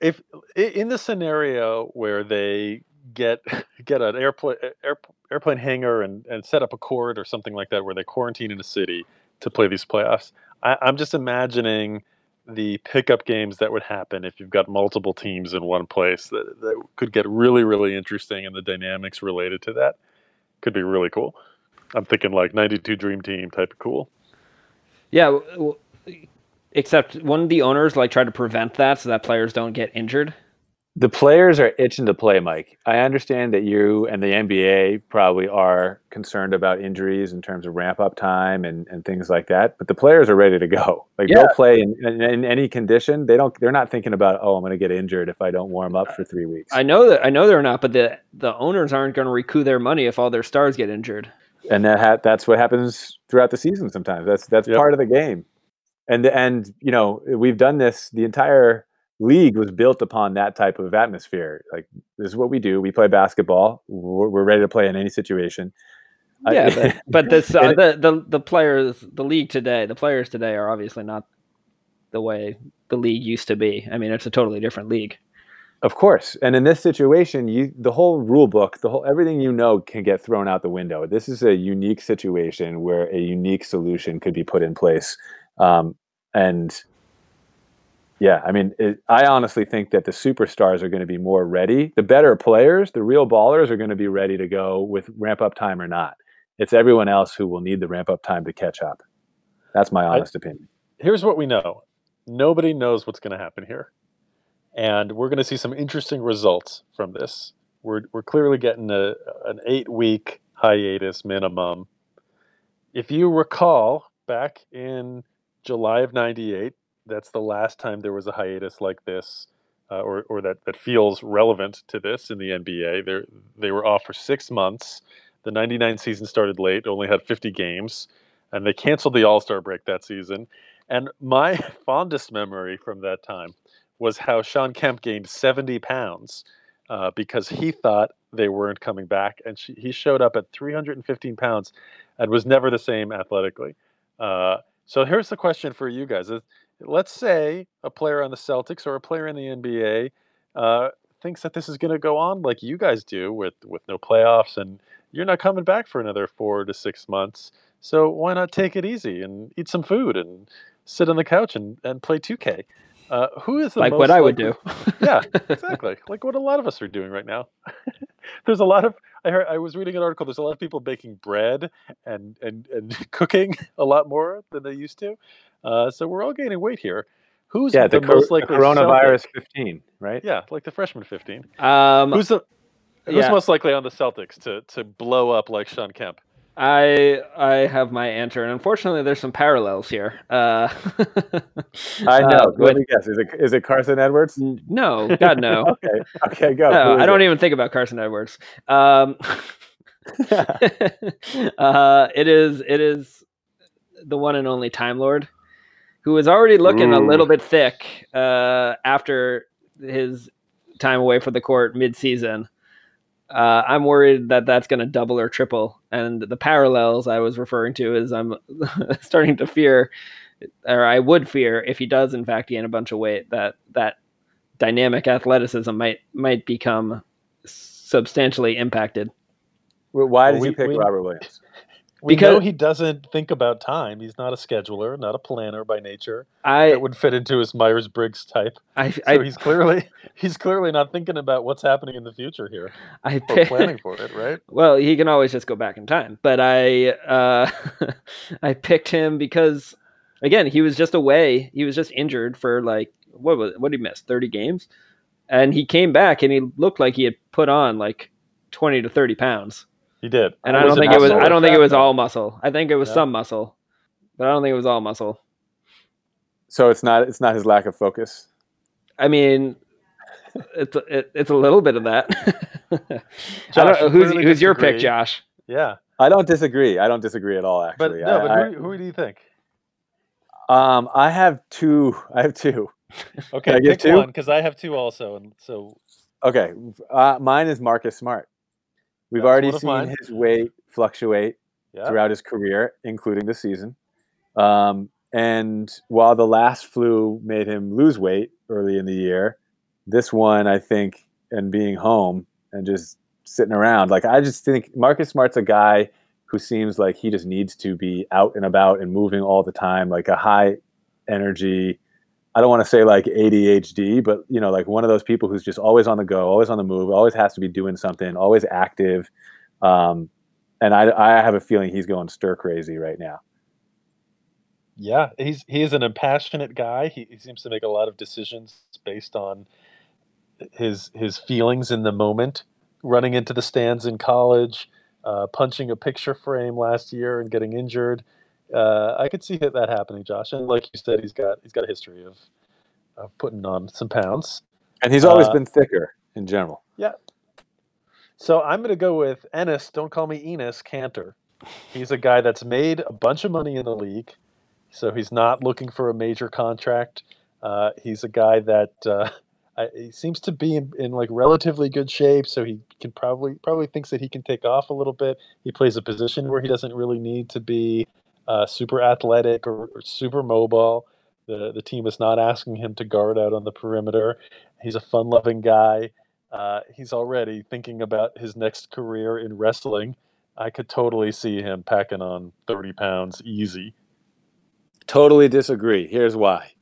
If in the scenario where they get get an airplane air, airplane hangar and, and set up a court or something like that where they quarantine in a city to play these playoffs, I, I'm just imagining the pickup games that would happen if you've got multiple teams in one place that, that could get really, really interesting, and the dynamics related to that could be really cool. I'm thinking like ninety-two Dream Team type of cool. Yeah, w- w- except one of the owners like try to prevent that so that players don't get injured. The players are itching to play, Mike. I understand that you and the N B A probably are concerned about injuries in terms of ramp-up time and, and things like that, but the players are ready to go. Like yeah. They'll play in, in, in any condition. They don't. They're not thinking about, oh, I'm going to get injured if I don't warm up for three weeks. I know that. I know they're not, but the the owners aren't going to recoup their money if all their stars get injured. And that ha- that's what happens throughout the season. Sometimes that's that's yep. part of the game. And and you know we've done this the entire. League was built upon that type of atmosphere. Like this is what we do. We play basketball. We're, we're ready to play in any situation. Yeah, but, but this uh, the, the the players, the league today, the players today are obviously not the way the league used to be. I mean, it's a totally different league. Of course, and in this situation, you the whole rule book, the whole everything you know can get thrown out the window. This is a unique situation where a unique solution could be put in place, um, and. Yeah, I mean, it, I honestly think that the superstars are going to be more ready. The better players, the real ballers, are going to be ready to go with ramp-up time or not. It's everyone else who will need the ramp-up time to catch up. That's my honest I, opinion. Here's what we know. Nobody knows what's going to happen here. And we're going to see some interesting results from this. We're we're clearly getting a, an eight-week hiatus minimum. If you recall, back in July of ninety-eight, that's the last time there was a hiatus like this, uh, or or that, that feels relevant to this in the N B A. They they were off for six months. The ninety-nine season started late, only had fifty games, and they canceled the All-Star break that season. And my fondest memory from that time was how Sean Kemp gained seventy pounds uh, because he thought they weren't coming back, and she, he showed up at three hundred fifteen pounds and was never the same athletically. Uh, so here's the question for you guys. Let's say a player on the Celtics or a player in the N B A uh, thinks that this is going to go on like you guys do with, with no playoffs and you're not coming back for another four to six months. So why not take it easy and eat some food and sit on the couch and, and play two K? Uh, who is the like most what I would do? Yeah, exactly. Like what a lot of us are doing right now. There's a lot of I heard I was reading an article. There's a lot of people baking bread and and, and cooking a lot more than they used to. Uh, so we're all gaining weight here. Who's yeah, the, the most likely the coronavirus Celtic? fifteen, right? Yeah, like the freshman fifteen. Um, who's the who's yeah. most likely on the Celtics to to blow up like Sean Kemp? I I have my answer, and unfortunately, there's some parallels here. Uh, I know. Uh, Let me guess. Is it is it Carson Edwards? N- no, God no. okay, okay, go. No, I don't it? even think about Carson Edwards. Um, uh, it is it is the one and only Time Lord, who was already looking Ooh. a little bit thick uh, after his time away from the court mid-season. Uh, I'm worried that that's going to double or triple. And the parallels I was referring to is I'm starting to fear or I would fear if he does in fact gain a bunch of weight, that that dynamic athleticism might might become substantially impacted. Well, why did well, we, you pick we, Robert Williams? We because know he doesn't think about time. He's not a scheduler, not a planner by nature. I it would fit into his Myers-Briggs type. I, so I, he's clearly he's clearly not thinking about what's happening in the future here. I or planning for it, right? Well, he can always just go back in time. But I uh, I picked him because, again, he was just away. He was just injured for like what was it? What did he miss? thirty games, and he came back and he looked like he had put on like twenty to thirty pounds. He did, and I don't think it was. I don't think it was all muscle. I think it was some muscle, but I don't think it was all muscle. So it's not. It's not his lack of focus. I mean, it's it, it's a little bit of that. I don't know, who's who's your pick, Josh? Yeah, I don't disagree. I don't disagree at all. Actually, but no. But who, who do you think? Um, I have two. I have two. Okay, I pick one because I have two also, and so. Okay, uh, mine is Marcus Smart. We've That's already seen his weight fluctuate yeah. throughout his career, including this season. Um, and while the last flu made him lose weight early in the year, this one, I think, and being home and just sitting around, like I just think Marcus Smart's a guy who seems like he just needs to be out and about and moving all the time, like a high energy. I don't want to say like A D H D, but you know, like one of those people who's just always on the go, always on the move, always has to be doing something, always active. Um, and I, I have a feeling he's going stir crazy right now. Yeah, he's he is an impassionate guy. He, he seems to make a lot of decisions based on his his feelings in the moment. Running into the stands in college, uh, punching a picture frame last year and getting injured. Uh, I could see that happening, Josh. And like you said, he's got he's got a history of, of putting on some pounds. And he's always uh, been thicker in general. Yeah. So I'm going to go with Enes, don't call me Enes, Kanter. He's a guy that's made a bunch of money in the league, so he's not looking for a major contract. Uh, he's a guy that uh, I, he seems to be in, in like relatively good shape, so he can probably probably thinks that he can take off a little bit. He plays a position where he doesn't really need to be Uh, super athletic or, or super mobile. The the team is not asking him to guard out on the perimeter. He's a fun-loving guy. Uh, he's already thinking about his next career in wrestling. I could totally see him packing on thirty pounds easy. Totally disagree. Here's why.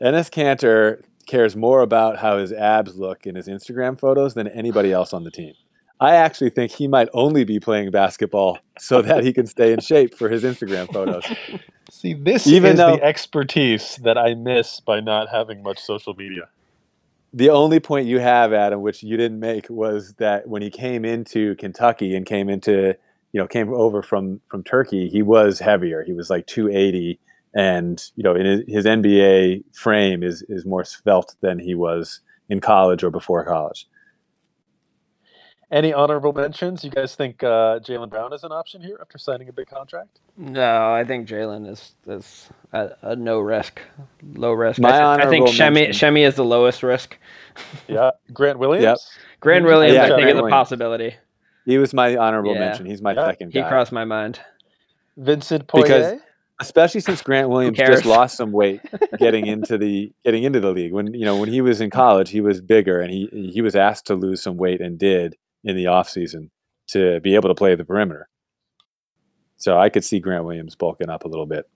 Enes Kanter cares more about how his abs look in his Instagram photos than anybody else on the team. I actually think he might only be playing basketball so that he can stay in shape for his Instagram photos. See, this Even is though, the expertise that I miss by not having much social media. The only point you have, Adam, which you didn't make, was that when he came into Kentucky and came into, you know, came over from, from Turkey, he was heavier. He was like two eighty, and you know, in his, his N B A frame is is more svelte than he was in college or before college. Any honorable mentions? You guys think uh, Jaylen Brown is an option here after signing a big contract? No, I think Jaylen is is a, a no risk, low risk. My I, honorable I think Shemi Shemi is the lowest risk. Yeah, Grant Williams. Yep. Grant Williams, yeah, I think, Grant is a possibility. Williams. He was my honorable yeah. mention. He's my yeah. second guy. He crossed my mind. Vincent Poirier, because especially since Grant Williams just lost some weight getting into the getting into the league. When you know when he was in college, he was bigger, and he he was asked to lose some weight and did in the offseason to be able to play the perimeter. So I could see Grant Williams bulking up a little bit.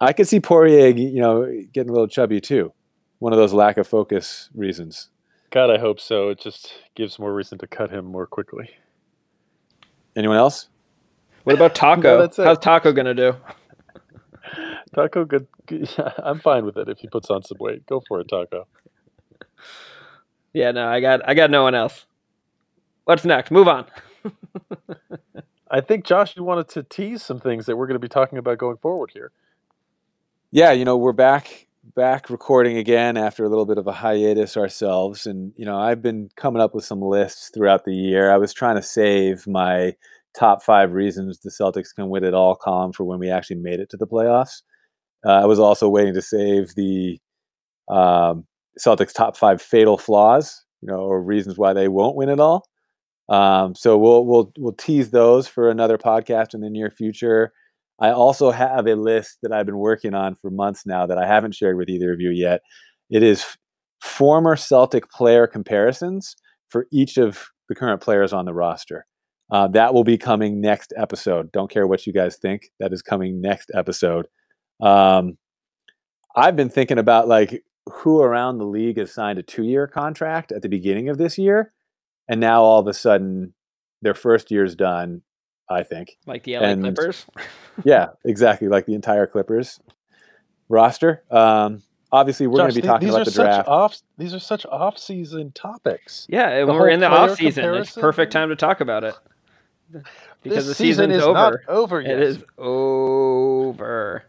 I could see Poirier, you know, getting a little chubby too. One of those lack of focus reasons. God, I hope so. It just gives more reason to cut him more quickly. Anyone else? What about Taco? No, how's Taco going to do? Taco, good. I'm fine with it if he puts on some weight. Go for it, Taco. Yeah, no, I got, I got no one else. What's next? Move on. I think, Josh, you wanted to tease some things that we're going to be talking about going forward here. Yeah, you know, we're back back recording again after a little bit of a hiatus ourselves. And, you know, I've been coming up with some lists throughout the year. I was trying to save my top five reasons the Celtics can win it all column for when we actually made it to the playoffs. Uh, I was also waiting to save the um, Celtics top five fatal flaws, you know, or reasons why they won't win it all. Um, so we'll, we'll, we'll tease those for another podcast in the near future. I also have a list that I've been working on for months now that I haven't shared with either of you yet. It is former Celtic player comparisons for each of the current players on the roster. Uh, that will be coming next episode. Don't care what you guys think. That is coming next episode. Um, I've been thinking about like who around the league has signed a two-year contract at the beginning of this year, and now all of a sudden their first year's done, I think. Like the L A and, Clippers? Yeah, exactly. Like the entire Clippers roster. Um, obviously, we're going to be talking about the draft. Off, these are such off-season topics. Yeah, when we're in the off-season, it's perfect time to talk about it. Because the season is not over yet. It is over.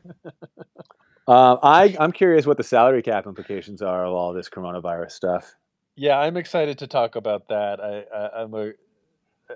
Um, I, I'm curious what the salary cap implications are of all this coronavirus stuff. Yeah, I'm excited to talk about that. I, I, I'm a,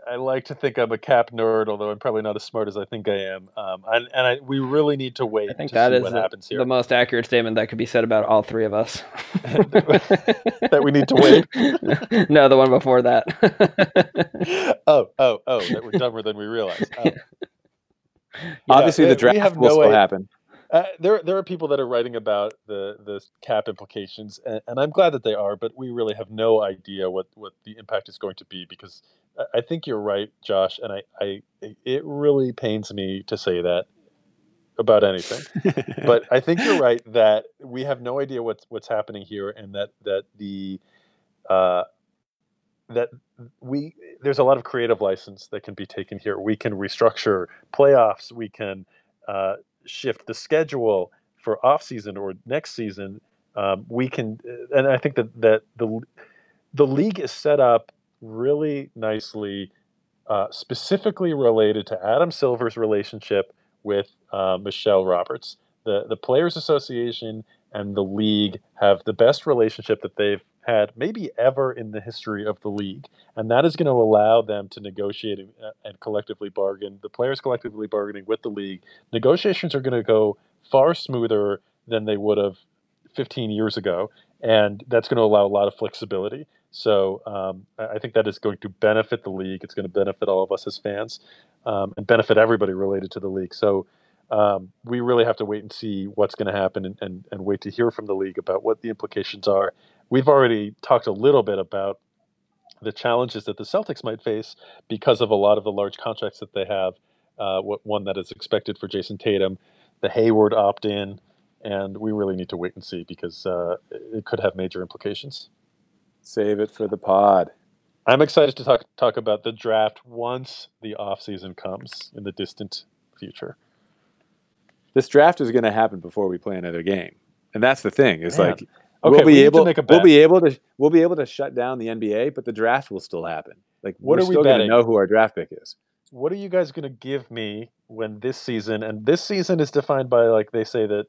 I like to think I'm a cap nerd, although I'm probably not as smart as I think I am. Um, and and I, we really need to wait I think to that see is what the, happens here. The most accurate statement that could be said about all three of us. That we need to wait? No, the one before that. oh, oh, oh, that we're dumber than we realize. Um, yeah, obviously, the draft have will no still way. happen. Uh, there, there are people that are writing about the, the cap implications, and, and I'm glad that they are, but we really have no idea what, what the impact is going to be, because I, I think you're right, Josh, and I, I it really pains me to say that about anything. But I think you're right that we have no idea what's what's happening here, and that that the uh, that we there's a lot of creative license that can be taken here. We can restructure playoffs. We can. Uh, shift the schedule for off season or next season. Um, we can, and I think that, that the, the league is set up really nicely, uh, specifically related to Adam Silver's relationship with, uh, Michelle Roberts. The, the Players Association and the league have the best relationship that they've had maybe ever in the history of the league. And that is going to allow them to negotiate and, and collectively bargain. The players collectively bargaining with the league. Negotiations are going to go far smoother than they would have fifteen years ago. And that's going to allow a lot of flexibility. So um, I think that is going to benefit the league. It's going to benefit all of us as fans, um, and benefit everybody related to the league. So Um, we really have to wait and see what's going to happen, and, and, and wait to hear from the league about what the implications are. We've already talked a little bit about the challenges that the Celtics might face because of a lot of the large contracts that they have, uh, what, one that is expected for Jason Tatum, the Hayward opt-in, and we really need to wait and see because uh, it could have major implications. Save it for the pod. I'm excited to talk talk about the draft once the offseason comes in the distant future. This draft is going to happen before we play another game, and that's the thing. Is like okay, we'll be we able, we'll be able to, we'll be able to shut down the N B A, but the draft will still happen. Like, what we're are still we going to know who our draft pick is? What are you guys going to give me when this season? And this season is defined by, like they say, that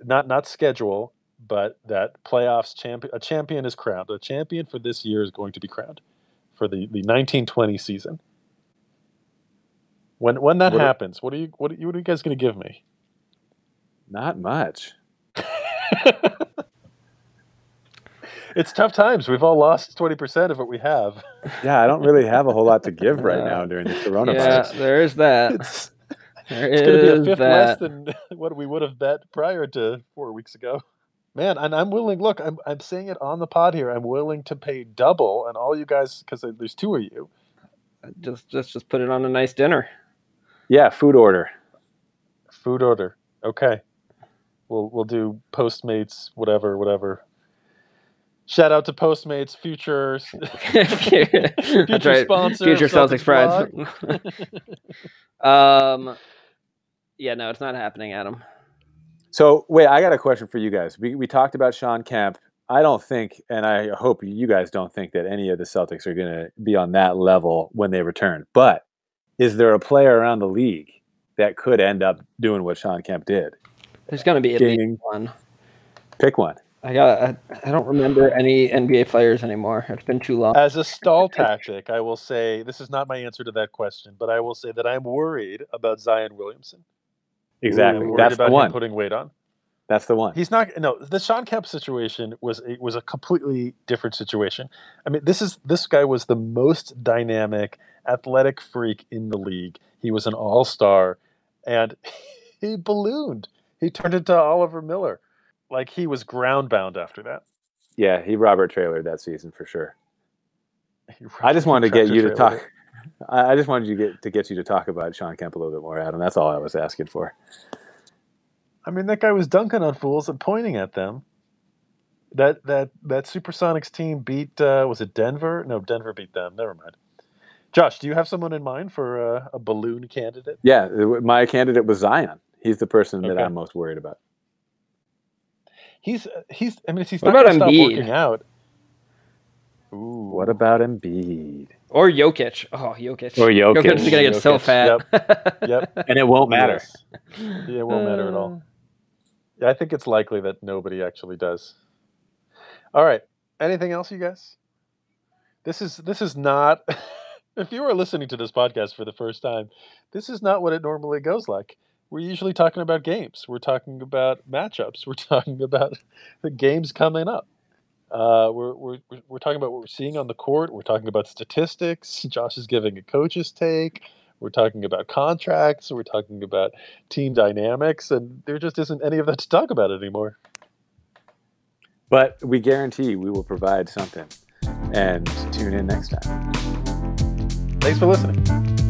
not not schedule, but that playoffs champion. A champion is crowned. A champion for this year is going to be crowned for the the nineteen twenty season. When when that what happens, are, what are you what are you, what are you guys going to give me? Not much. It's tough times. We've all lost twenty percent of what we have. Yeah, I don't really have a whole lot to give right uh, now during the coronavirus. Yeah, there is that. It's, there it's going to be a fifth that. less than what we would have bet prior to four weeks ago. Man, and I'm willing, look, I'm, I'm saying it on the pod here. I'm willing to pay double, and all you guys, because there's two of you. Just, just, just put it on a nice dinner. Yeah, food order. Food order. Okay. We'll we'll do Postmates, whatever, whatever. Shout out to Postmates, future, future right. sponsor, future Celtics Pride. um, yeah, no, it's not happening, Adam. So wait, I got a question for you guys. We we talked about Sean Kemp. I don't think, and I hope you guys don't think that any of the Celtics are going to be on that level when they return. But is there a player around the league that could end up doing what Sean Kemp did? There's going to be at least one. Pick one. I got. I, I don't remember any N B A players anymore. It's been too long. As a stall tactic, I will say this is not my answer to that question, but I will say that I'm worried about Zion Williamson. Exactly. Ooh, that's about the one. Him putting weight on. That's the one. He's not. No, the Sean Kemp situation was it was a completely different situation. I mean, this is this guy was the most dynamic, athletic freak in the league. He was an all-star. and he ballooned. He turned into Oliver Miller. Like, he was ground-bound after that. Yeah, he Robert trailered that season for sure. I just wanted to get you to talk. I just wanted you to get to get you to talk about Sean Kemp a little bit more, Adam. That's all I was asking for. I mean, that guy was dunking on fools and pointing at them. That that that Supersonics team beat uh, was it Denver? No, Denver beat them. Never mind. Josh, do you have someone in mind for uh, a balloon candidate? Yeah, my candidate was Zion. He's the person okay. that I'm most worried about. He's he's. I mean, he's what not going to stop working out. Ooh. What about Embiid? Or Jokic. Oh, Jokic. Or Jokic. Jokic's going to get Jokic. so fat. Yep. yep. And it won't matter. Yes. Yeah, it won't uh... matter at all. Yeah, I think it's likely that nobody actually does. All right. Anything else, you guys? This is this is not... If you are listening to this podcast for the first time, this is not what it normally goes like. We're usually talking about games. We're talking about matchups. We're talking about the games coming up. Uh, we're we're we're talking about what we're seeing on the court. We're talking about statistics. Josh is giving a coach's take. We're talking about contracts. We're talking about team dynamics, and there just isn't any of that to talk about anymore. But we guarantee we will provide something. And tune in next time. Thanks for listening.